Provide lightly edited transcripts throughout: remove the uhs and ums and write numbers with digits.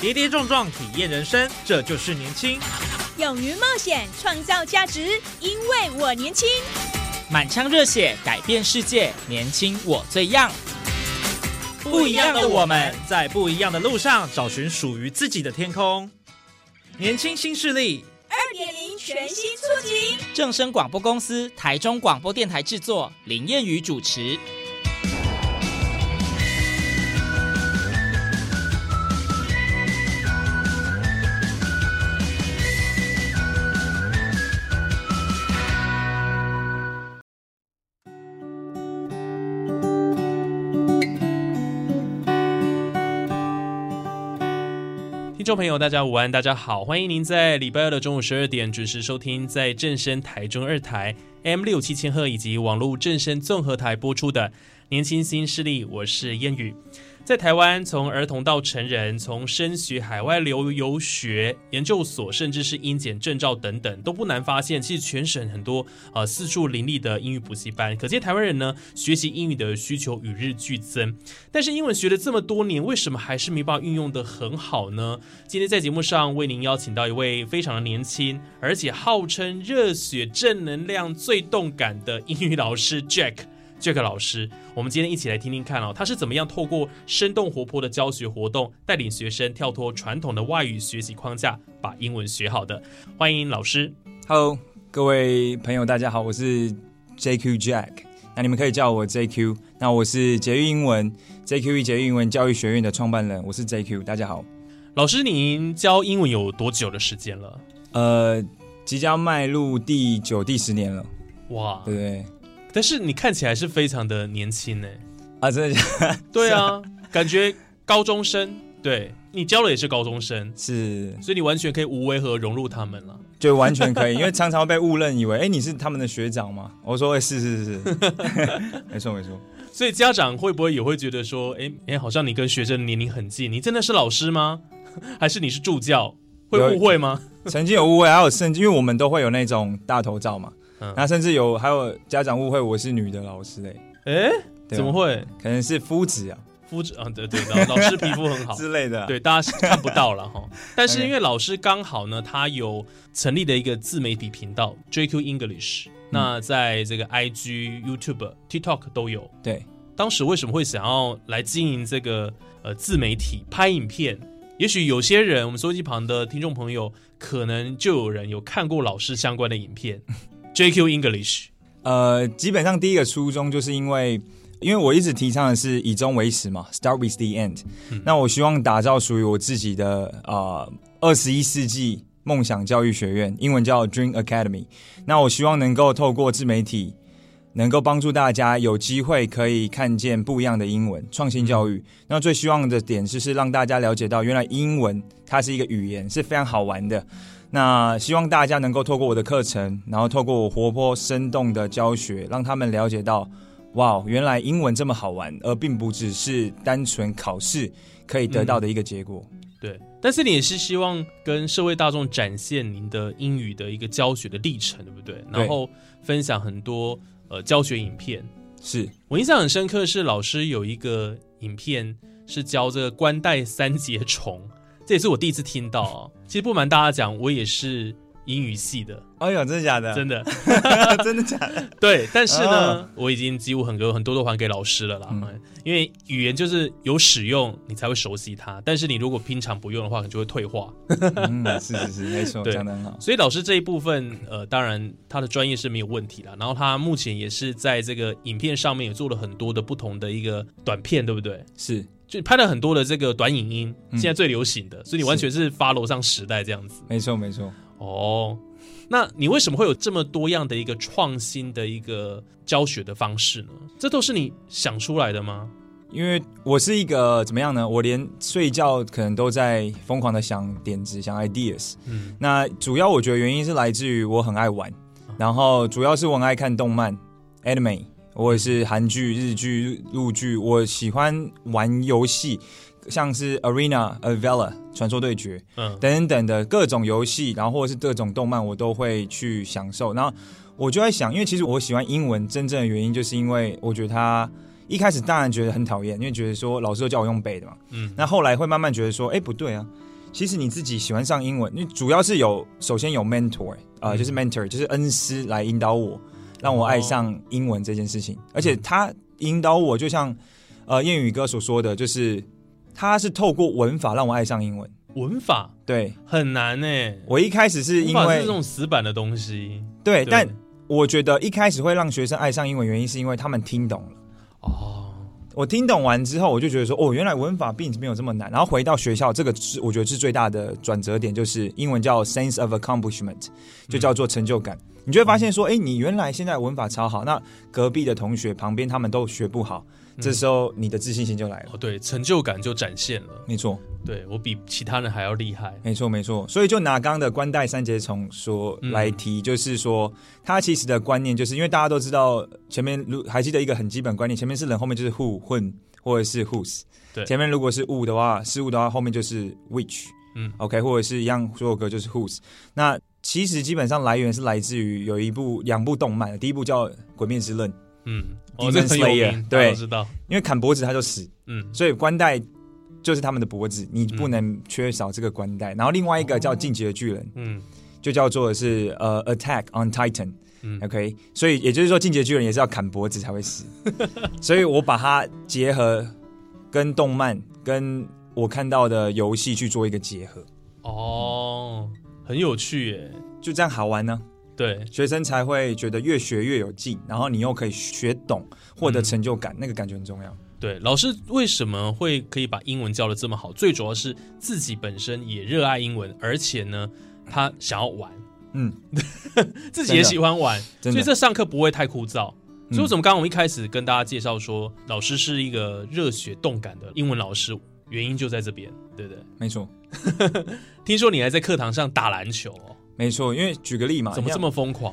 跌跌撞撞体验人生，这就是年轻。勇于冒险，创造价值，因为我年轻。满腔热血，改变世界，年轻我最样。不一样的我们，在不一样的路上找寻属于自己的天空。年轻新势力 2.0 全新出击，正声广播公司台中广播电台制作，林燕瑜主持。听众朋友大家午安，大家好，欢迎您在礼拜二的中午12点准时收听在正声台中二台 M670赫 以及网络正声综合台播出的年轻新势力，我是燕宇。在台湾，从儿童到成人，从升学、海外留游学、研究所，甚至是英检证照等等，都不难发现其实全省很多四处林立的英语补习班，可见台湾人呢学习英语的需求与日俱增。但是英文学了这么多年，为什么还是没办法运用得很好呢？今天在节目上为您邀请到一位非常的年轻，而且号称热血正能量最动感的英语老师 Jack 老师，我们今天一起来听听看他是怎么样透过生动活泼的教学活动，带领学生跳脱传统的外语学习框架，把英文学好的。欢迎老师。 Hello 各位朋友大家好，我是 JQ Jack， 那你们可以叫我 JQ， 那我是捷育英文 JQ 捷育英文教育学院的创办人，我是 JQ。 大家好。老师，您教英文有多久的时间了？即将迈入第10年了。哇，对不对？但是你看起来是非常的年轻耶。啊，真的假的？对啊，感觉高中生。对，你教的也是高中生，是，所以你完全可以无违和融入他们了。就完全可以，因为常常被误认以为，你是他们的学长吗？我说，是，没错没错。所以家长会不会也会觉得说，好像你跟学生年龄很近，你真的是老师吗？还是你是助教？会误会吗？曾经有误会，还有甚至因为我们都会有那种大头照嘛。那甚至还有家长误会我是女的老师怎么会？可能是肤质啊，对，老师皮肤很好之类的，对，大家看不到了但是因为老师刚好呢，他有成立的一个自媒体频道 JQ English， 那在这个 IG、YouTube、TikTok 都有。对，当时为什么会想要来经营这个自媒体拍影片？也许有些人，我们收音机旁的听众朋友，可能就有人有看过老师相关的影片。JQ English， 基本上第一个初衷就是因为我一直提倡的是以终为始嘛 ，Start with the end。那我希望打造属于我自己的21世纪梦想教育学院，英文叫 Dream Academy。那我希望能够透过自媒体，能够帮助大家有机会可以看见不一样的英文创新教育。那最希望的点就是让大家了解到，原来英文它是一个语言，是非常好玩的。那希望大家能够透过我的课程，然后透过我活泼生动的教学，让他们了解到，哇，原来英文这么好玩，而并不只是单纯考试可以得到的一个结果。对，但是你也是希望跟社会大众展现您的英语的一个教学的历程，对不对？然后分享很多教学影片。是，我印象很深刻是老师有一个影片是教这个冠带三节虫，这也是我第一次听到其实不瞒大家讲，我也是英语系的。哎呦，真的假的？真的真的假的？对，但是呢我已经几乎很多都还给老师了啦。因为语言就是有使用你才会熟悉它，但是你如果平常不用的话，可能就会退化是没错，讲得很好。所以老师这一部分当然他的专业是没有问题啦，然后他目前也是在这个影片上面也做了很多的不同的一个短片，对不对？是，就拍了很多的这个短影音，现在最流行的，所以你完全是follow上时代这样子。没错没错。那你为什么会有这么多样的一个创新的一个教学的方式呢？这都是你想出来的吗？因为我是一个怎么样呢？我连睡觉可能都在疯狂的想点子，想 ideas。那主要我觉得原因是来自于我很爱玩，然后主要是我很爱看动漫 anime。我也是韩剧、日剧、陆剧，我喜欢玩游戏，像是 Arena、Avella、传说对决等等的各种游戏，然后或者是各种动漫，我都会去享受。然后我就在想，因为其实我喜欢英文真正的原因，就是因为我觉得它一开始当然觉得很讨厌，因为觉得说老师都叫我用背的嘛。嗯，那后来会慢慢觉得说，哎，不对啊，其实你自己喜欢上英文，主要是有首先有 mentor， 就是 mentor， 就是恩师来引导我，让我爱上英文这件事情。哦、而且他引导我，就像谚语哥所说的，就是他是透过文法让我爱上英文。文法对很难欸，我一开始是因为文法是这种死板的东西。对，但我觉得一开始会让学生爱上英文，原因是因为他们听懂了。哦，我听懂完之后，我就觉得说，哦，原来文法并没有这么难。然后回到学校，这个我觉得是最大的转折点，就是英文叫 sense of accomplishment， 就叫做成就感。嗯，你就会发现说，哎，你原来现在文法超好，那隔壁的同学旁边他们都学不好。这时候你的自信心就来了，哦，对，成就感就展现了，没错，对，我比其他人还要厉害，没错没错。所以就拿刚的关带三节虫说来提，就是说他其实的观念就是因为大家都知道前面还记得一个很基本观念，前面是人，后面就是 who 混或者是 whose， 对，前面如果是 who 的话，是 who 的话，后面就是 which，OK， 或者是一样所有歌就是 whose。 那其实基本上来源是来自于有一部两部动漫，第一部叫《鬼灭之刃》，Demon Slayer， 对，知道，因为砍脖子他就死，所以关带就是他们的脖子，你不能缺少这个关带。然后另外一个叫进击的巨人，就叫做是Attack on Titan，OK， 所以也就是说进击的巨人也是要砍脖子才会死，所以我把它结合跟动漫跟我看到的游戏去做一个结合，哦，很有趣耶，就这样好玩呢，啊。对，学生才会觉得越学越有劲，然后你又可以学懂，获得成就感，那个感觉很重要。对，老师为什么会可以把英文教得这么好？最主要是自己本身也热爱英文，而且呢，他想要玩，自己也喜欢玩，所以这上课不会太枯燥。所以为什么刚刚我们一开始跟大家介绍说，老师是一个热血动感的英文老师？原因就在这边，对不对？没错。听说你还在课堂上打篮球哦。没错，因为举个例嘛，怎么这么疯狂？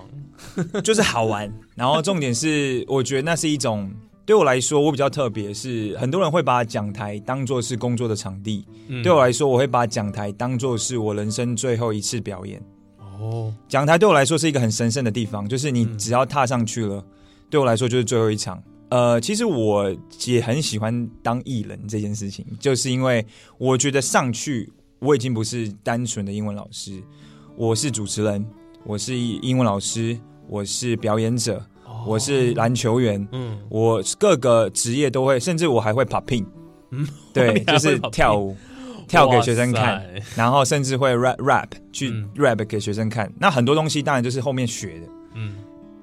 就是好玩，然后重点是，我觉得那是一种对我来说，我比较特别是，很多人会把讲台当作是工作的场地，对我来说，我会把讲台当作是我人生最后一次表演。哦，讲台对我来说是一个很神圣的地方，就是你只要踏上去了，对我来说就是最后一场。其实我也很喜欢当艺人这件事情，就是因为我觉得上去我已经不是单纯的英文老师。我是主持人，我是英文老师，我是表演者，我是篮球员，我各个职业都会，甚至我还会 popping，对，就是跳舞，跳给学生看，然后甚至会 rap 去 rap 给学生看。那很多东西当然就是后面学的，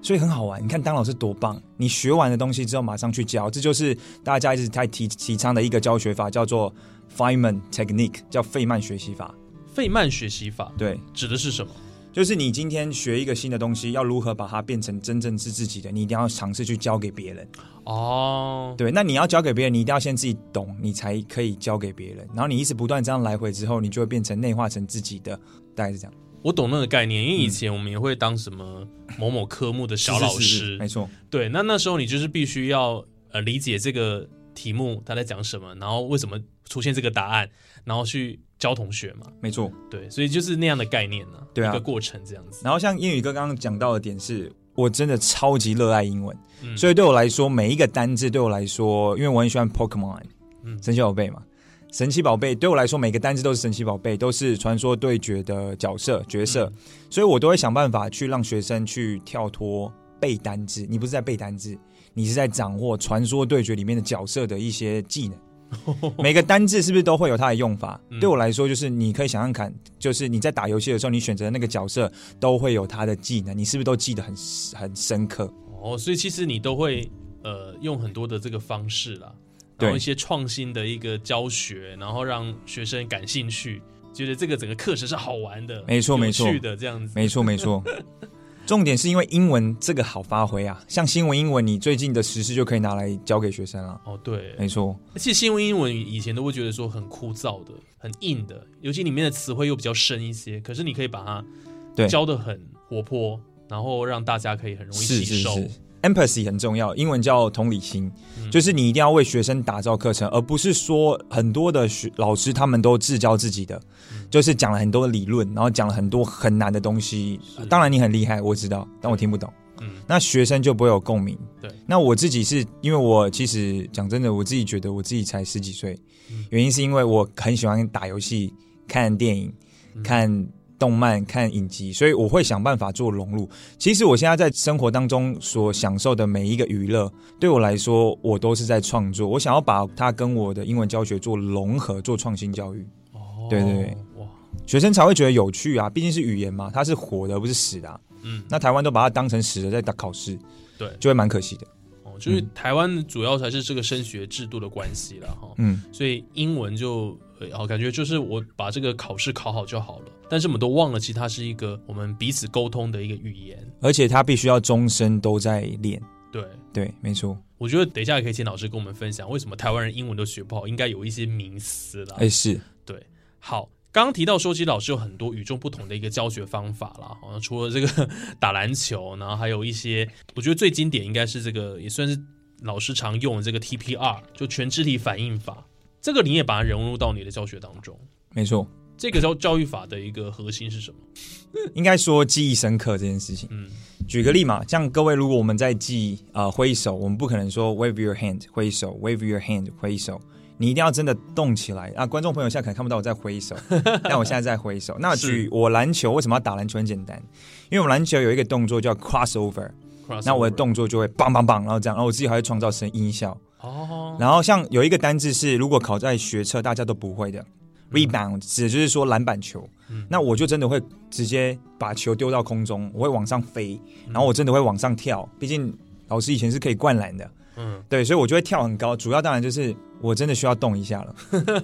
所以很好玩。你看当老师多棒，你学完的东西之后马上去教，这就是大家一直在提倡的一个教学法，叫做 Feynman Technique， 叫费曼学习法。费曼学习法，对，指的是什么？就是你今天学一个新的东西，要如何把它变成真正是自己的，你一定要尝试去教给别人。哦，对，那你要教给别人，你一定要先自己懂，你才可以教给别人。然后你一直不断这样来回之后，你就会变成内化成自己的，大概是这样。我懂那个概念，因为以前我们也会当什么某某科目的小老师，是没错。对，那时候你就是必须要理解这个题目他在讲什么，然后为什么出现这个答案，然后去教同学嘛，没错，对，所以就是那样的概念啊，对啊，一个过程这样子。然后像谚语哥刚刚讲到的点是，我真的超级热爱英文，所以对我来说，每一个单字对我来说，因为我很喜欢 Pokemon，神奇宝贝嘛，神奇宝贝对我来说，每个单字都是神奇宝贝，都是传说对决的角色，所以我都会想办法去让学生去跳脱背单字，你不是在背单字，你是在掌握传说对决里面的角色的一些技能。每个单字是不是都会有它的用法？对我来说，就是你可以想象看，就是你在打游戏的时候，你选择的那个角色都会有它的技能，你是不是都记得很深刻？哦，所以其实你都会用很多的这个方式啦，然后一些创新的一个教学，然后让学生感兴趣，觉得这个整个课程是好玩的，没错没错，有趣的这样子，没错没错。重点是因为英文这个好发挥啊，像新闻英文，你最近的时事就可以拿来教给学生了。哦，对，没错。其实新闻英文以前都会觉得说很枯燥的、很硬的，尤其里面的词汇又比较深一些。可是你可以把它教得很活泼，然后让大家可以很容易吸收。是是是 Empathy 很重要，英文叫同理心，就是你一定要为学生打造课程，而不是说很多的老师他们都自教自己的，就是讲了很多的理论，然后讲了很多很难的东西。当然你很厉害，我知道，但我听不懂。那学生就不会有共鸣。对，那我自己是因为我其实讲真的，我自己觉得我自己才十几岁，原因是因为我很喜欢打游戏、看电影、看动漫、看影集，所以我会想办法做融入。其实我现在在生活当中所享受的每一个娱乐，对我来说，我都是在创作。我想要把它跟我的英文教学做融合，做创新教育。哦，对对对，哇，学生才会觉得有趣啊，毕竟是语言嘛，它是活的，不是死的啊。嗯，那台湾都把它当成死的在打考试，对，就会蛮可惜的。哦，就是台湾主要还是这个升学制度的关系啦，哈。嗯，所以英文就感觉就是我把这个考试考好就好了，但是我们都忘了，其实它是一个我们彼此沟通的一个语言，而且它必须要终身都在练。对对，没错。我觉得等一下也可以请老师跟我们分享，为什么台湾人英文都学不好，应该有一些迷思啦。哎，是，对，好。刚刚提到说，其实老师有很多与众不同的一个教学方法啦，好像除了这个打篮球，然后还有一些，我觉得最经典应该是这个，也算是老师常用的这个 TPR， 就全肢体反应法。这个你也把它融入到你的教学当中。没错，这个教育法的一个核心是什么？应该说记忆深刻这件事情。嗯，举个例嘛，像各位如果我们在记挥手，我们不可能说 wave your hand 挥手 ，wave your hand 挥手。你一定要真的动起来啊！观众朋友现在可能看不到我在挥手，但我现在在挥手。那举我篮球，为什么要打篮球？很简单，因为我篮球有一个动作叫 crossover， 那我的动作就会棒棒棒，然后这样，然后我自己还会创造声音效。哦，然后像有一个单字是如果考在学测大家都不会的 rebound， 指就是说篮板球。那我就真的会直接把球丢到空中，我会往上飞，然后我真的会往上跳。毕竟老师以前是可以灌篮的。嗯，对，所以我就会跳很高，主要当然就是我真的需要动一下了，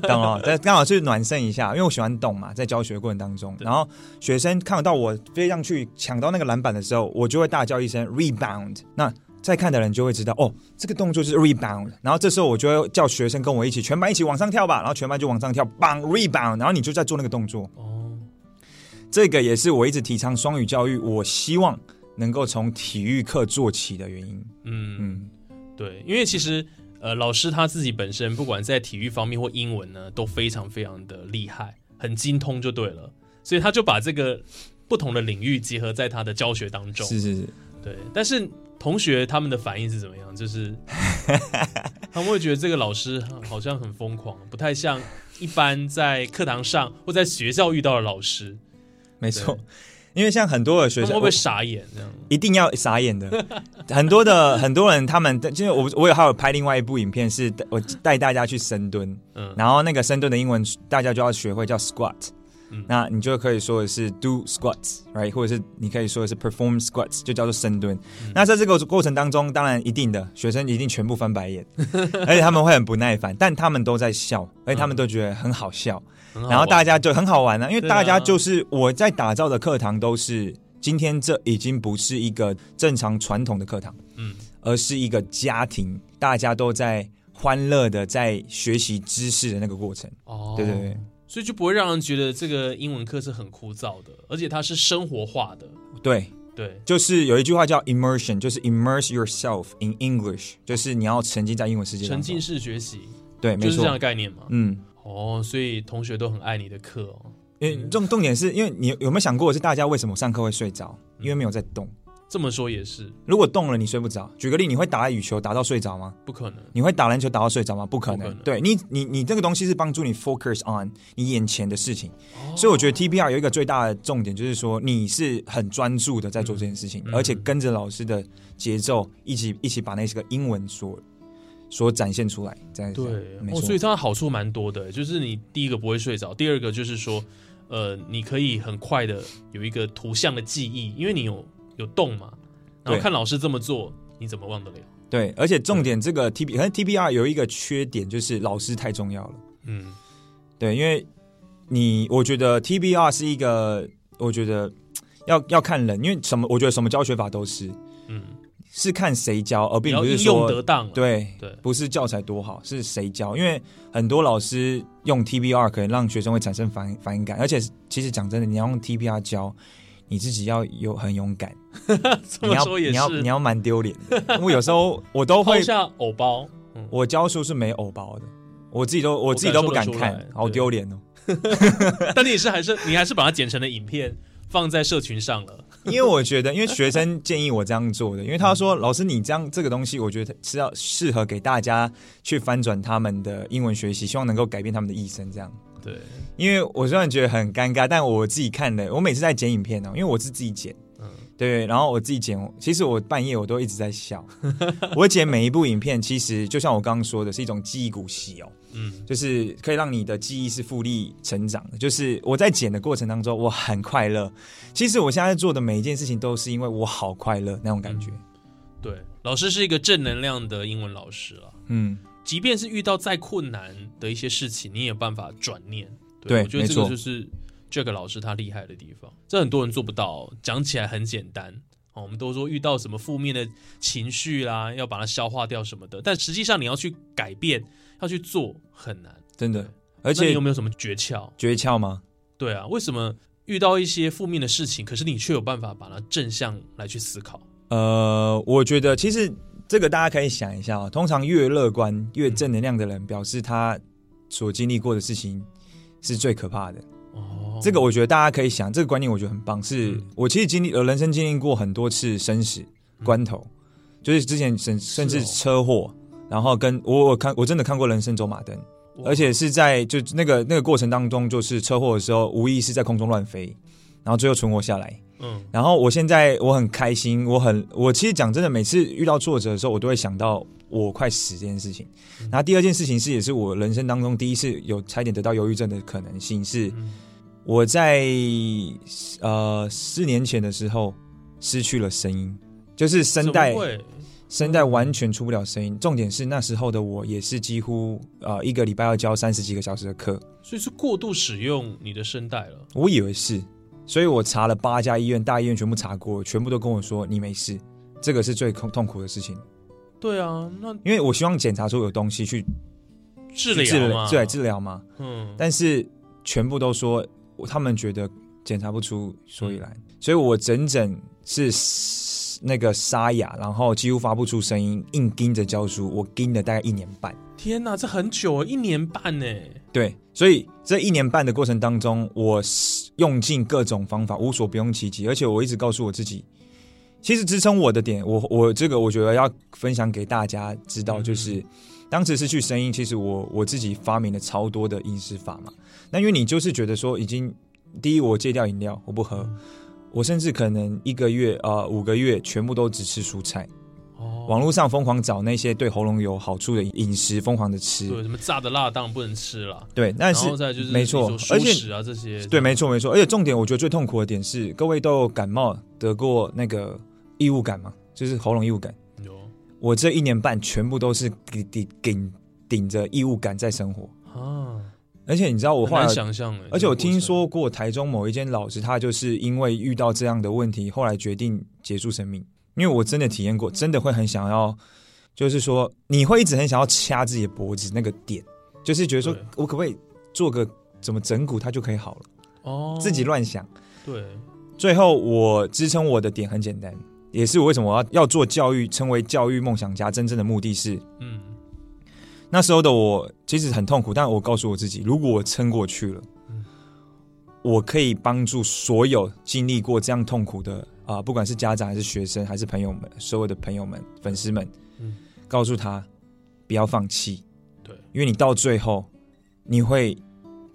懂吗？但刚好是暖身一下，因为我喜欢动嘛，在教学过程当中，然后学生看到我飞上去抢到那个篮板的时候，我就会大叫一声 rebound， 那在看的人就会知道哦，这个动作就是 rebound， 然后这时候我就会叫学生跟我一起，全班一起往上跳吧，然后全班就往上跳 ，bang rebound， 然后你就在做那个动作。哦，这个也是我一直提倡双语教育，我希望能够从体育课做起的原因。嗯嗯。对，因为其实老师他自己本身不管在体育方面或英文呢，都非常非常的厉害，很精通就对了，所以他就把这个不同的领域结合在他的教学当中。是是是，对。但是同学他们的反应是怎么样？就是他们会觉得这个老师好像很疯狂，不太像一般在课堂上或在学校遇到的老师。没错。因为像很多的学生会不会傻眼这样？一定要傻眼的，很多人他们，因为我有还有拍另外一部影片，是我带大家去深蹲，然后那个深蹲的英文大家就要学会叫 squat，那你就可以说的是 do squats， right， 或者是你可以说的是 perform squats， 就叫做深蹲。那在这个过程当中，当然一定的学生一定全部翻白眼，而且他们会很不耐烦，但他们都在笑，而且他们都觉得很好笑。然后大家就很好玩啊，因为大家就是我在打造的课堂都是今天这已经不是一个正常传统的课堂，而是一个家庭，大家都在欢乐的在学习知识的那个过程。哦，对对对，所以就不会让人觉得这个英文课是很枯燥的，而且它是生活化的。对对，就是有一句话叫 immersion， 就是 immerse yourself in English， 就是你要沉浸在英文世界当中，沉浸式学习。对，没错，就是这样的概念嘛。嗯。哦，所以同学都很爱你的课哦。因为重点是因为你有没有想过是大家为什么上课会睡着？因为没有在动。这么说也是，如果动了你睡不着。举个例，你会打羽球打到睡着吗？不可能。你会打篮球打到睡着吗？不可能。对，你这个东西是帮助你 focus on 你眼前的事情。哦，所以我觉得 TPR 有一个最大的重点就是说你是很专注的在做这件事情，而且跟着老师的节奏一起把那些个英文所展现出来，这样子。对，没错。哦，所以它的好处蛮多的，就是你第一个不会睡着，第二个就是说，你可以很快的有一个图像的记忆，因为你有动嘛，然后看老师这么做，你怎么忘得了？对，而且重点这个 TPR 有一个缺点就是老师太重要了。嗯，对，因为我觉得 TPR 是一个，我觉得要看人，因为我觉得什么教学法都是，是看谁教，而并不是说应用得当。啊，对，不是教材多好，是谁教。因为很多老师用 TPR 可能让学生会产生反感，而且其实讲真的，你要用 TPR 教，你自己要有很勇敢。这么说也是，你要蛮丢脸的。因为有时候我都会抛下偶包，我教书是没偶包的，我自己都不敢看，好丢脸哦。但你还是把它剪成了影片。放在社群上了。因为我觉得，因为学生建议我这样做的，因为他说：“老师，你这样这个东西，我觉得是要适合给大家去翻转他们的英文学习，希望能够改变他们的一生。”这样。对，因为我虽然觉得很尴尬，但我自己看的，我每次在剪影片呢、啊，因为我是自己剪。对，然后我自己剪，其实我半夜我都一直在笑。我剪每一部影片，其实就像我刚刚说的，是一种记忆股息哦，就是可以让你的记忆是复利成长的。就是我在剪的过程当中，我很快乐。其实我现在做的每一件事情，都是因为我好快乐那种感觉。对，老师是一个正能量的英文老师了、啊。即便是遇到再困难的一些事情，你也有办法转念。对，我觉得这个就是。Jack 老师他厉害的地方，这很多人做不到、哦，讲起来很简单、哦、我们都说遇到什么负面的情绪啦，要把它消化掉什么的，但实际上你要去改变，要去做很难，真的。而且你有没有什么诀窍？诀窍吗？对啊，为什么遇到一些负面的事情，可是你却有办法把它正向来去思考？我觉得其实这个大家可以想一下、哦、通常越乐观、越正能量的人，表示他所经历过的事情是最可怕的。这个我觉得大家可以想，这个观念我觉得很棒。是、我其实人生经历过很多次生死关头，就是之前甚至车祸，然后跟我真的看过人生走马灯，而且是在就那个过程当中，就是车祸的时候无意识在空中乱飞，然后最后存活下来。然后我现在我很开心，我其实讲真的，每次遇到挫折的时候，我都会想到我快死这件事情。然后第二件事情是，也是我人生当中第一次有差点得到忧郁症的可能性是。我在4年前的时候失去了声音，就是声带完全出不了声音。重点是那时候的我也是几乎一个礼拜要教30几个小时的课，所以是过度使用你的声带了。我以为是，所以我查了8家医院，大医院全部查过，全部都跟我说你没事，这个是最痛苦的事情。对啊，那因为我希望检查出有东西去治疗嘛，但是全部都说。他们觉得检查不出所以来，所以我整整是那个沙哑，然后几乎发不出声音，硬盯着教书，我盯了大概1年半。天哪，这很久，1年半呢。对，所以这1年半的过程当中，我用尽各种方法，无所不用其极，而且我一直告诉我自己，其实支撑我的点，我这个我觉得要分享给大家知道，就是。当时失去声音，其实我自己发明了超多的饮食法嘛。那因为你就是觉得说，已经第一我戒掉饮料，我不喝，我甚至可能5个月全部都只吃蔬菜。网络上疯狂找那些对喉咙有好处的饮食，疯狂的吃。对，什么炸的辣当然不能吃啦。对，但是然后再就是没错，而且啊这些对，没错。而且重点，我觉得最痛苦的点是，各位都有感冒得过那个异物感嘛，就是喉咙异物感。我这1年半全部都是顶着异物感在生活啊！而且你知道我后来想象，而且我听说过台中某一间老师，他就是因为遇到这样的问题，后来决定结束生命。因为我真的体验过，真的会很想要，就是说你会一直很想要掐自己的脖子那个点，就是觉得说我可不可以做个怎么整骨，它就可以好了哦，自己乱想。对，最后我支撑我的点很简单。也是我为什么要做教育，成为教育梦想家真正的目的是，那时候的我其实很痛苦，但我告诉我自己，如果我撑过去了，我可以帮助所有经历过这样痛苦的不管是家长还是学生还是朋友们，所有的朋友们、粉丝们，告诉他不要放弃，对，因为你到最后你会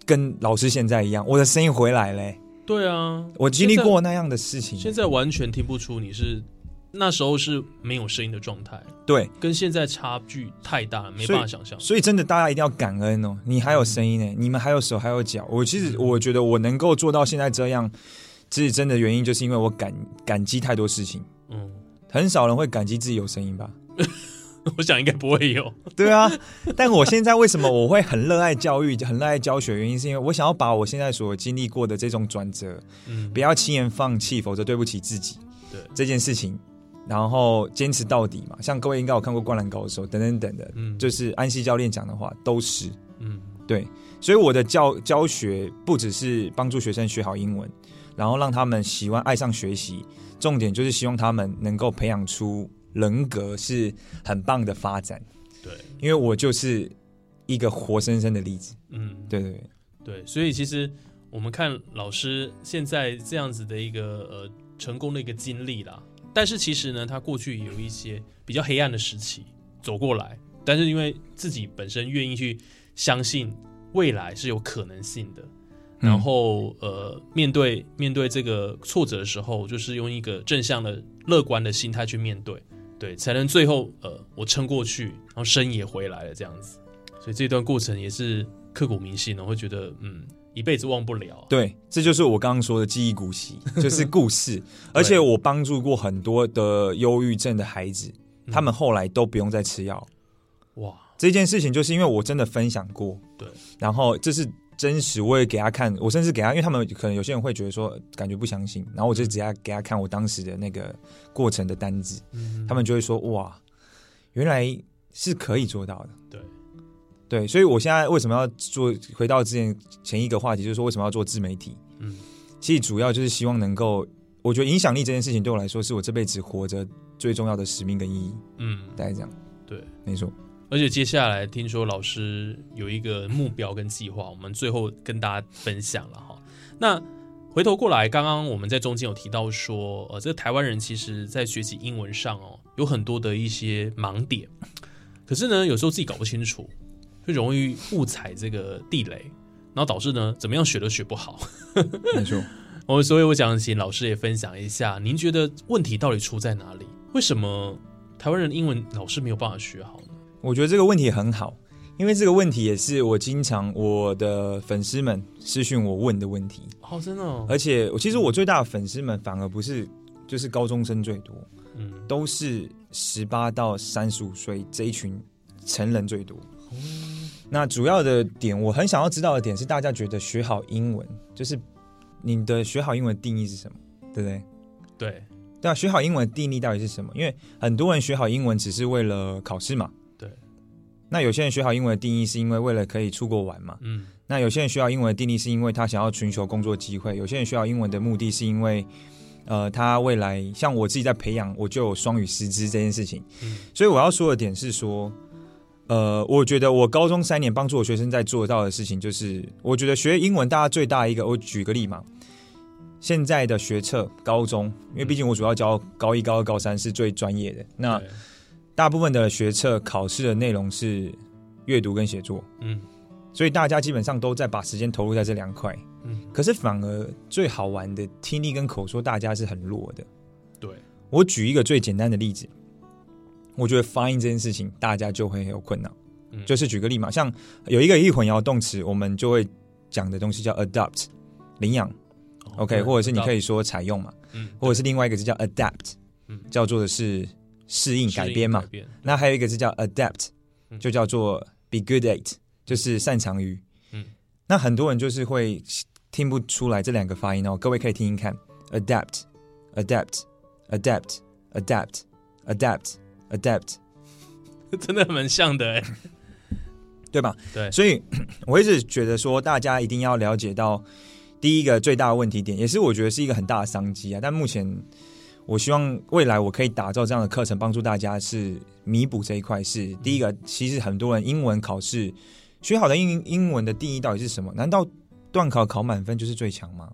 跟老师现在一样，我的声音回来了、对啊，我经历过那样的事情，现在完全听不出你是那时候是没有声音的状态，对，跟现在差距太大了，没办法想象。所以真的大家一定要感恩哦，你还有声音你们还有手还有脚。我觉得我能够做到现在这样，其实真的原因就是因为我感激太多事情。很少人会感激自己有声音吧？我想应该不会有。对啊，但我现在为什么我会很热爱教育、很热爱教学，原因是因为我想要把我现在所经历过的这种转折，不要轻言放弃，否则对不起自己。对这件事情，然后坚持到底嘛。像各位应该有看过《灌篮高手》等等等的，就是安西教练讲的话都是，对。所以我的教学不只是帮助学生学好英文，然后让他们喜欢爱上学习，重点就是希望他们能够培养出。人格是很棒的发展，对，因为我就是一个活生生的例子，对，所以其实我们看老师现在这样子的一个成功的一个经历啦，但是其实呢他过去有一些比较黑暗的时期走过来，但是因为自己本身愿意去相信未来是有可能性的，然后面对这个挫折的时候，就是用一个正向的乐观的心态去面对，对，才能最后我撑过去，然后生也回来了这样子。所以这段过程也是刻骨铭心，我会觉得一辈子忘不了啊。对，这就是我刚刚说的记忆骨息，就是故事。而且我帮助过很多的忧郁症的孩子，他们后来都不用再吃药。哇，这件事情就是因为我真的分享过，对，然后这是真实，我也给他看，我甚至给他，因为他们可能有些人会觉得说感觉不相信，然后我就直接给他看我当时的那个过程的单子，他们就会说哇，原来是可以做到的。对对，所以我现在为什么要做，回到之前前一个话题，就是说为什么要做自媒体，其实主要就是希望能够，我觉得影响力这件事情对我来说是我这辈子活着最重要的使命跟意义，大概这样。对，没错。而且接下来听说老师有一个目标跟计划，我们最后跟大家分享了哈。那回头过来，刚刚我们在中间有提到说，这个台湾人其实在学习英文上哦，有很多的一些盲点，可是呢，有时候自己搞不清楚，就容易误踩这个地雷，然后导致呢，怎么样学都学不好。没错，所以我想请老师也分享一下，您觉得问题到底出在哪里？为什么台湾人英文老师没有办法学好呢？我觉得这个问题很好，因为这个问题也是我经常我的粉丝们私讯我问的问题。哦，真的哦。而且其实我最大的粉丝们反而不是就是高中生最多，都是18到35岁这一群成人最多。那主要的点，我很想要知道的点是，大家觉得学好英文，就是你的学好英文的定义是什么，对不对？对。对啊，学好英文的定义到底是什么？因为很多人学好英文只是为了考试嘛。那有些人学好英文的定义是因为为了可以出国玩嘛，那有些人学好英文的定义是因为他想要寻求工作机会，有些人学好英文的目的是因为他未来，像我自己在培养我就有双语师资这件事情，所以我要说的点是说，我觉得我高中3年帮助我学生在做到的事情，就是我觉得学英文大家最大一个，我举个例嘛，现在的学测高中，因为毕竟我主要教高一高二高三是最专业的，那大部分的学测考试的内容是阅读跟写作，所以大家基本上都在把时间投入在这2块，可是反而最好玩的听力跟口说大家是很弱的。对，我举一个最简单的例子，我觉得发音这件事情大家就会很有困扰，就是举个例嘛，像有一个混淆动词我们就会讲的东西叫 adopt 领养， OK， 或者是你可以说采用嘛，或者是另外一个是叫 adapt， 叫做的是适应改编嘛，那还有一个是叫 adapt， 就叫做 be good at， 就是擅长于，那很多人就是会听不出来这2个发音哦，各位可以听一看 adapt adapt adapt adapt adapt adapt， 真的蛮像的耶，对吧？对，所以我一直觉得说大家一定要了解到第一个最大的问题点，也是我觉得是一个很大的商机啊，但目前我希望未来我可以打造这样的课程帮助大家是弥补这一块，是第一个，其实很多人英文考试学好的 英文的定义到底是什么？难道段考考满分就是最强吗？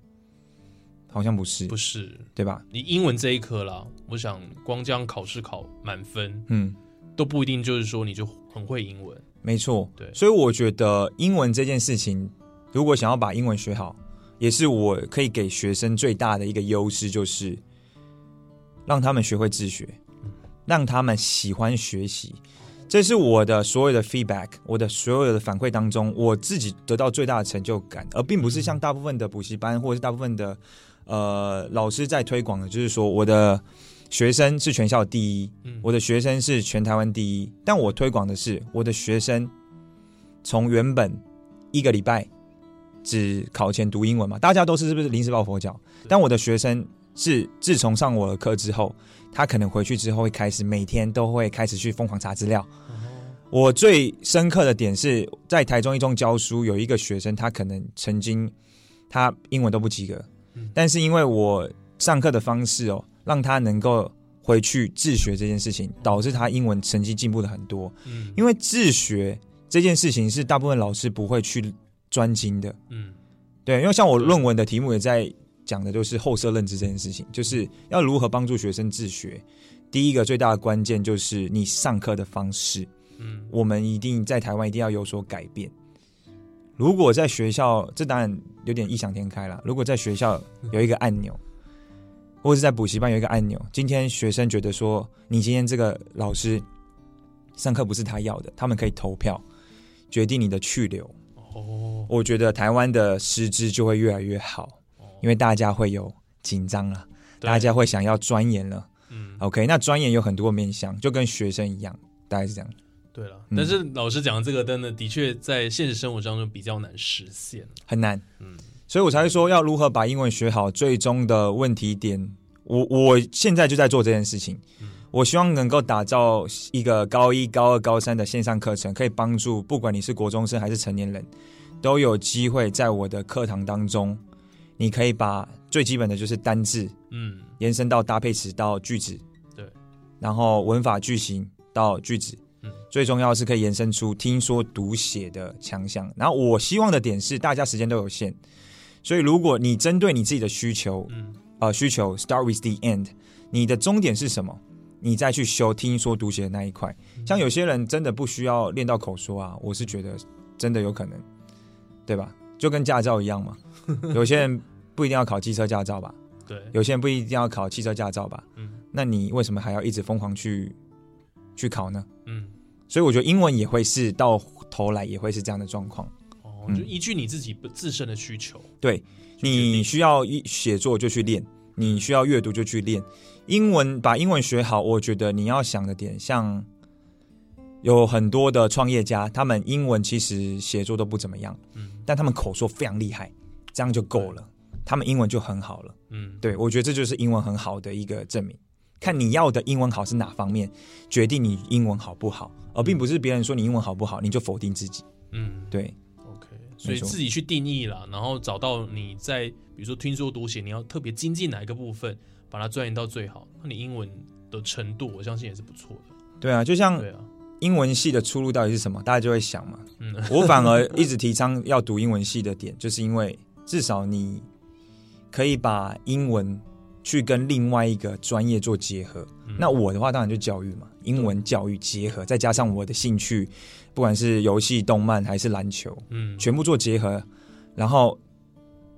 好像不是，不是，对吧？你英文这一科啦，我想光这样考试考满分都不一定就是说你就很会英文。没错，对，所以我觉得英文这件事情，如果想要把英文学好，也是我可以给学生最大的一个优势，就是让他们学会自学，让他们喜欢学习，这是我的所有的 feedback， 我的所有的反馈当中，我自己得到最大的成就感，而并不是像大部分的补习班或者是大部分的老师在推广的，就是说我的学生是全校第一，我的学生是全台湾第一，但我推广的是我的学生从原本1个礼拜只考前读英文嘛，大家都是不是临时抱佛脚，但我的学生是自从上我的课之后，他可能回去之后会开始每天都会开始去疯狂查资料。我最深刻的点是在台中一中教书，有一个学生，他可能曾经他英文都不及格，但是因为我上课的方式哦，让他能够回去自学这件事情，导致他英文成绩进步了很多。因为自学这件事情是大部分老师不会去专精的，对，因为像我论文的题目也在讲的就是后设认知这件事情，就是要如何帮助学生自学。第一个最大的关键就是你上课的方式，我们一定在台湾一定要有所改变。如果在学校，这当然有点异想天开啦，如果在学校有一个按钮，或是在补习班有一个按钮，今天学生觉得说你今天这个老师上课不是他要的，他们可以投票决定你的去留。我觉得台湾的师资就会越来越好，因为大家会有紧张了，大家会想要钻研了。OK， 那钻研有很多面向，就跟学生一样，大概是这样。对了，但是老师讲的这个真的的确在现实生活当中比较难实现，很难。所以我才会说要如何把英文学好，最终的问题点，我现在就在做这件事情。我希望能够打造一个高一、高二、高三的线上课程，可以帮助不管你是国中生还是成年人，都有机会在我的课堂当中，你可以把最基本的就是单字，延伸到搭配词到句子，对，然后文法句型到句子，最重要是可以延伸出听说读写的强项。然后我希望的点是，大家时间都有限，所以如果你针对你自己的需求 start with the end， 你的终点是什么？你再去修听说读写的那一块。像有些人真的不需要练到口说啊，我是觉得真的有可能，对吧？就跟驾照一样嘛，有些人不一定要考机车驾照吧，对，有些人不一定要考汽车驾照吧，那你为什么还要一直疯狂去考呢？所以我觉得英文也会是到头来也会是这样的状况。就依据你自己自身的需求，对，你需要写作就去练，你需要阅读就去练英文，把英文学好。我觉得你要想的点，像有很多的创业家，他们英文其实写作都不怎么样，但他们口说非常厉害，这样就够了，他们英文就很好了。对，我觉得这就是英文很好的一个证明。看你要的英文好是哪方面，决定你英文好不好，而并不是别人说你英文好不好，你就否定自己。对。所以自己去定义啦，然后找到你在比如说听说读写你要特别精进哪一个部分，把它钻研到最好，那你英文的程度我相信也是不错的。对啊，就像英文系的出路到底是什么，大家就会想嘛。我反而一直提倡要读英文系的点，就是因为至少你可以把英文去跟另外一个专业做结合。那我的话当然就教育嘛，英文教育结合，再加上我的兴趣，不管是游戏、动漫还是篮球，全部做结合，然后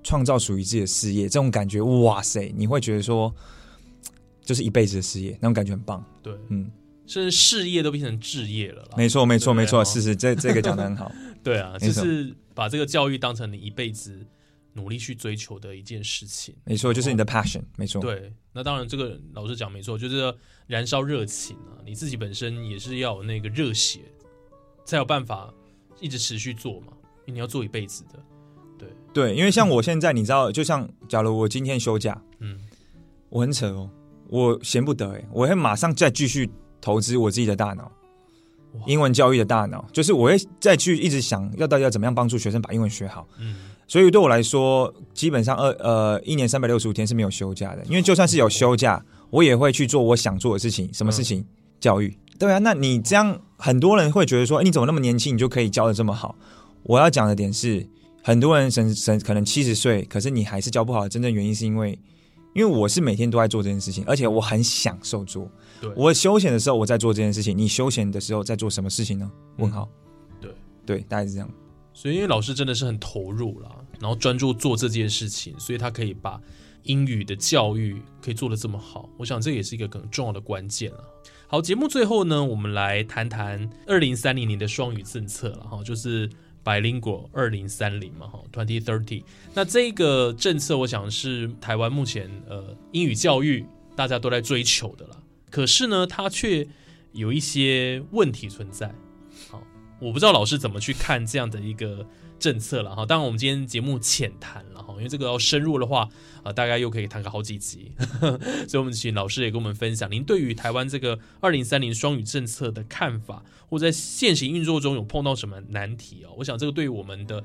创造属于自己的事业，这种感觉，哇塞，你会觉得说，就是一辈子的事业，那种感觉很棒。对，甚至事业都变成置业了啦。没错，没错，没错，是，这个讲得很好。对啊，就是把这个教育当成你一辈子努力去追求的一件事情，没错，就是你的 passion， 没错。对，那当然这个老师讲没错，就是燃烧热情啊，你自己本身也是要有那个热血，才有办法一直持续做嘛，因为你要做一辈子的。对对，因为像我现在，你知道，就像假如我今天休假，我很扯哦，我闲不得我会马上再继续投资我自己的大脑，英文教育的大脑，就是我会再去一直想要到底要怎么样帮助学生把英文学好。所以对我来说，基本上一年365天是没有休假的，因为就算是有休假，我也会去做我想做的事情。什么事情？教育。对啊，那你这样，很多人会觉得说，你怎么那么年轻，你就可以教得这么好？我要讲的点是，很多人可能70岁，可是你还是教不好的真正原因是因为我是每天都在做这件事情，而且我很享受做。我休闲的时候我在做这件事情，你休闲的时候在做什么事情呢？问号。对，大概是这样。所以因为老师真的是很投入啦，然后专注做这件事情，所以他可以把英语的教育可以做得这么好，我想这也是一个很重要的关键啦。好，节目最后呢，我们来谈谈2030年的双语政策啦，就是 Bilingual 2030嘛，2030。那这个政策我想是台湾目前英语教育大家都在追求的啦，可是呢它却有一些问题存在。我不知道老师怎么去看这样的一个政策了哈，当然我们今天节目浅谈了哈，因为这个要深入的话大概又可以谈个好几集，所以我们请老师也跟我们分享您对于台湾这个2030双语政策的看法，或在现行运作中有碰到什么难题我想这个对于我们的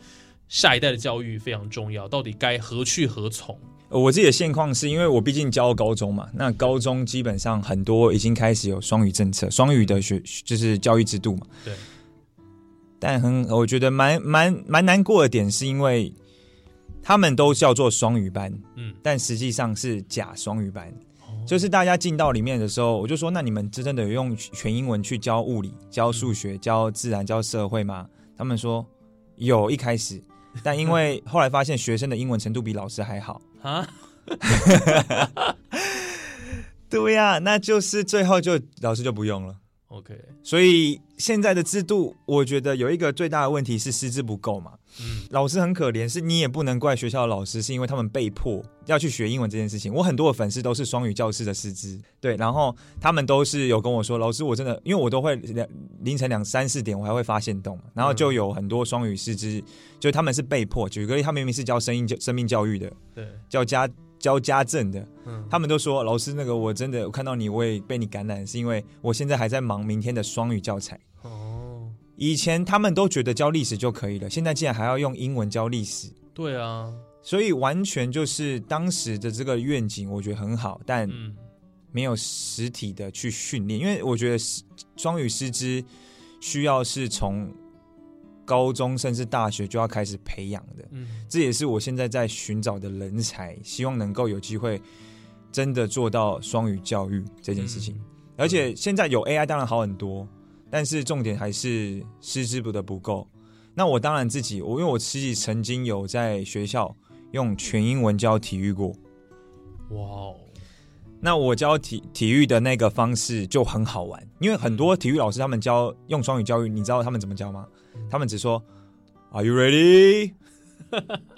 下一代的教育非常重要，到底该何去何从？我自己的现况是因为我毕竟教高中嘛，那高中基本上很多已经开始有双语政策，双语的就是教育制度嘛。对。但我觉得蛮难过的点是因为他们都叫做双语班，嗯，但实际上是假双语班。就是大家进到里面的时候，我就说，那你们真的有用全英文去教物理、教数学、教自然、教社会吗？他们说有，一开始，但因为后来发现学生的英文程度比老师还好啊。对呀、啊，那就是最后就老师就不用了。OK， 所以现在的制度，我觉得有一个最大的问题是师资不够嘛。嗯，老师很可怜，是你也不能怪学校的老师，是因为他们被迫要去学英文这件事情。我很多的粉丝都是双语教室的师资，对，然后他们都是有跟我说，老师我真的，因为我都会凌晨2、3、4点我还会发现动嘛，然后就有很多双语师资，就他们是被迫。举个例，他明明是教生命教育的，对，教家政的、嗯、他们都说老师那个我真的我看到你我也被你感染，是因为我现在还在忙明天的双语教材、哦、以前他们都觉得教历史就可以了，现在竟然还要用英文教历史。对啊，所以完全就是当时的这个愿景我觉得很好，但没有实体的去训练，因为我觉得双语师资需要是从高中甚至大学就要开始培养的、嗯、这也是我现在在寻找的人才，希望能够有机会真的做到双语教育这件事情、嗯、而且现在有 AI 当然好很多，但是重点还是师资的不够。那我当然因为我自己曾经有在学校用全英文教体育过。哇哦，那我教 体育的那个方式就很好玩，因为很多体育老师他们教用双语教育，你知道他们怎么教吗？他们只说 Are you ready?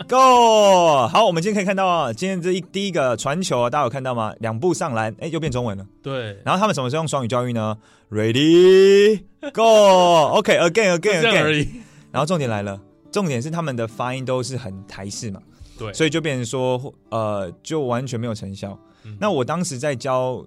Go! 好，我们今天可以看到啊，今天第一个传球啊，大家有看到吗？2步上篮，哎，又变中文了。对。然后他们什么时候用双语教育呢？ Ready? Go! OK, again, 这样而已。然后重点是他们的发音都是很台式嘛。对。所以就变成说就完全没有成效、嗯。那我当时在教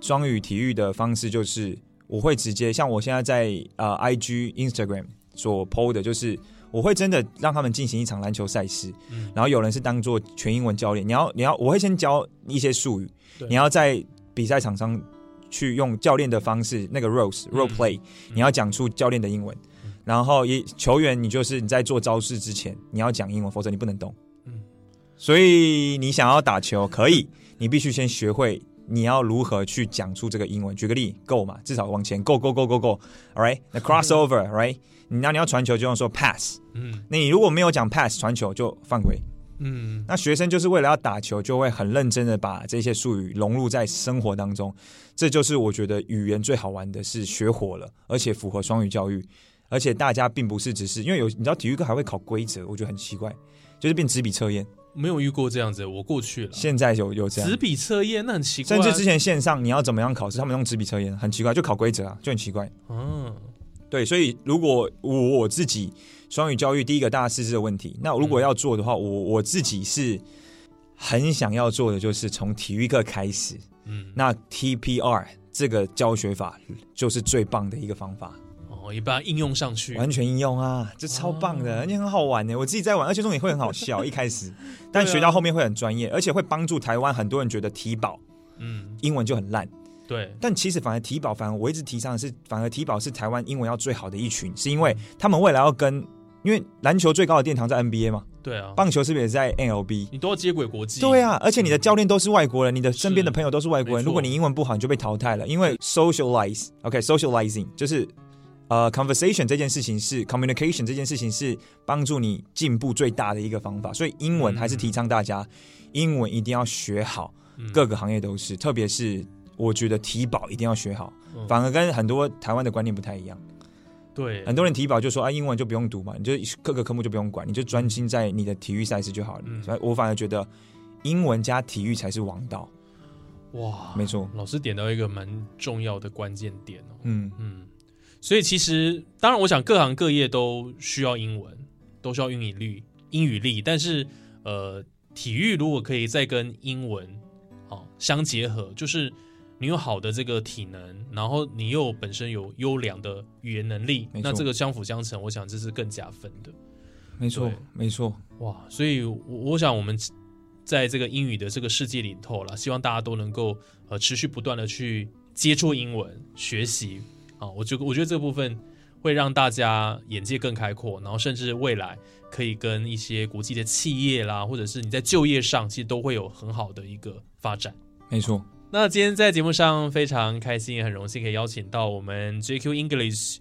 双语体育的方式就是我会直接像我现在在IG Instagram 所 PO 的，就是我会真的让他们进行一场篮球赛事、嗯、然后有人是当做全英文教练，我会先教一些术语，你要在比赛场上去用教练的方式，那个 role play、嗯、你要讲出教练的英文、嗯、然后球员你在做招式之前你要讲英文，否则你不能懂、嗯、所以你想要打球可以你必须先学会你要如何去讲出这个英文。举个例 ，go 嘛，至少往前 go， all right， 那 crossover， right， 你要传球就用说 pass， 嗯，那你如果没有讲 pass， 传球就犯规，嗯，那学生就是为了要打球，就会很认真的把这些术语融入在生活当中，这就是我觉得语言最好玩的是学活了，而且符合双语教育，而且大家并不是只是因为你知道体育课还会考规则，我觉得很奇怪，就是变纸笔测验。没有遇过这样子，我过去了。现在有这样纸笔测验，那很奇怪。甚至之前线上你要怎么样考试，他们用纸笔测验，很奇怪，就考规则啊，就很奇怪。嗯，对，所以如果我自己双语教育第一个大师资的问题，那如果要做的话，我自己是很想要做的，就是从体育课开始。嗯，那 TPR 这个教学法就是最棒的一个方法。也把它应用上去，完全应用啊，这超棒的，而且很好玩耶，我自己在玩，而且重点会很好笑一开始，但学到后面会很专业，而且会帮助台湾很多人觉得体保、嗯、英文就很烂，对，但其实反而我一直提倡的是，反而体保是台湾英文要最好的一群，是因为他们未来要跟，因为篮球最高的殿堂在 NBA 嘛，对啊，棒球是不是也在 MLB， 你都要接轨国际，对啊，而且你的教练都是外国人，你的身边的朋友都是外国人，如果你英文不好你就被淘汰了，因为 socializing 就是conversation 这件事情是 communication 这件事情是帮助你进步最大的一个方法，所以英文还是提倡大家、嗯、英文一定要学好、嗯、各个行业都是，特别是我觉得体保一定要学好、嗯、反而跟很多台湾的观念不太一样，对，很多人体保就说、啊、英文就不用读嘛，你就各个科目就不用管，你就专心在你的体育赛事就好了、嗯、所以我反而觉得英文加体育才是王道。哇，没错，老师点到一个蛮重要的关键点、哦、嗯嗯，所以其实当然我想各行各业都需要英文，都需要英语力，但是体育如果可以再跟英文、哦、相结合，就是你有好的这个体能，然后你又本身有优良的语言能力，那这个相辅相成，我想这是更加分的。没错没错，哇，所以 我想我们在这个英语的这个世界里头啦，希望大家都能够持续不断的去接触英文学习，我觉得这个部分会让大家眼界更开阔，然后甚至未来可以跟一些国际的企业啦，或者是你在就业上其实都会有很好的一个发展。没错，那今天在节目上非常开心，也很荣幸可以邀请到我们 JQ English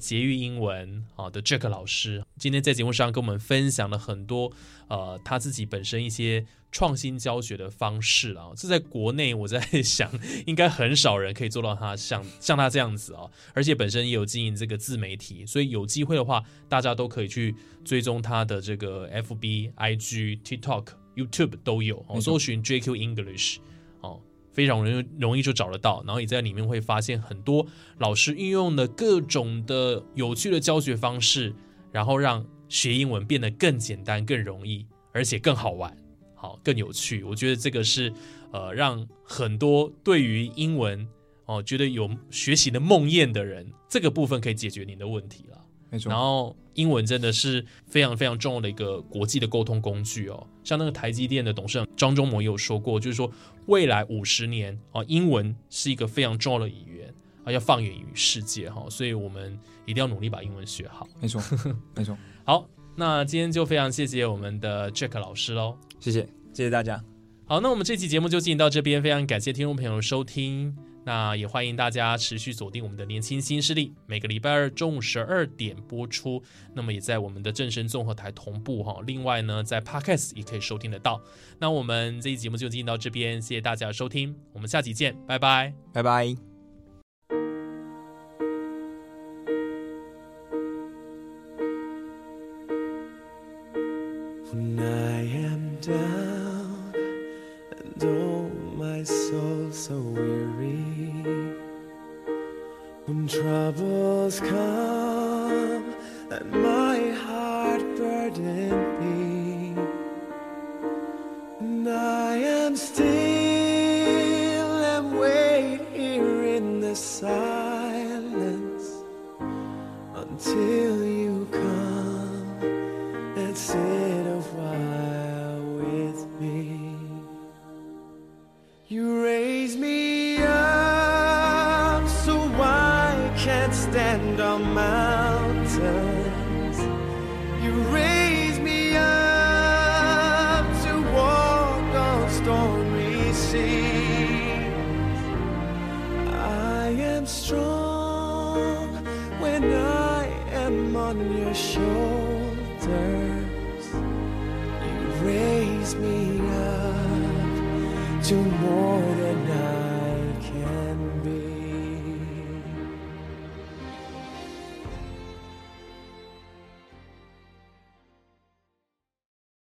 杰育英文的 Jack 老师，今天在节目上跟我们分享了很多他自己本身一些创新教学的方式啦，这在国内我在想应该很少人可以做到他像他这样子啊，而且本身也有经营这个自媒体，所以有机会的话大家都可以去追踪他的这个 FB、IG、TikTok、YouTube 都有，搜寻 JQ English非常容易就找得到，然后也在里面会发现很多老师运用的各种的有趣的教学方式，然后让学英文变得更简单、更容易，而且更好玩，好，更有趣。我觉得这个是让很多对于英文觉得有学习的梦魇的人，这个部分可以解决您的问题了。没错，然后英文真的是非常非常重要的一个国际的沟通工具哦。像那个台积电的董事长张忠谋也有说过，就是说未来50年英文是一个非常重要的语言，要放眼于世界哈，所以我们一定要努力把英文学好。没错，没错。好，那今天就非常谢谢我们的 Jack 老师喽，谢谢，谢谢大家。好，那我们这期节目就进行到这边，非常感谢听众朋友的收听。那也欢迎大家持续锁定我们的年轻新势力，每个礼拜二中午12点播出，那么也在我们的正声综合台同步哈。另外呢，在 Podcast 也可以收听得到。那我们这期节目就进行到这边，谢谢大家的收听，我们下期见，拜拜，拜拜。Troubles come and my heart burdened be, and I am still and wait here in the silence until you come and sit a while with me. You raise me up so wide can't stand on mountains. You raise me up to walk on stormy seas. I am strong when I am on your shoulders. You raise me up to more than I can be.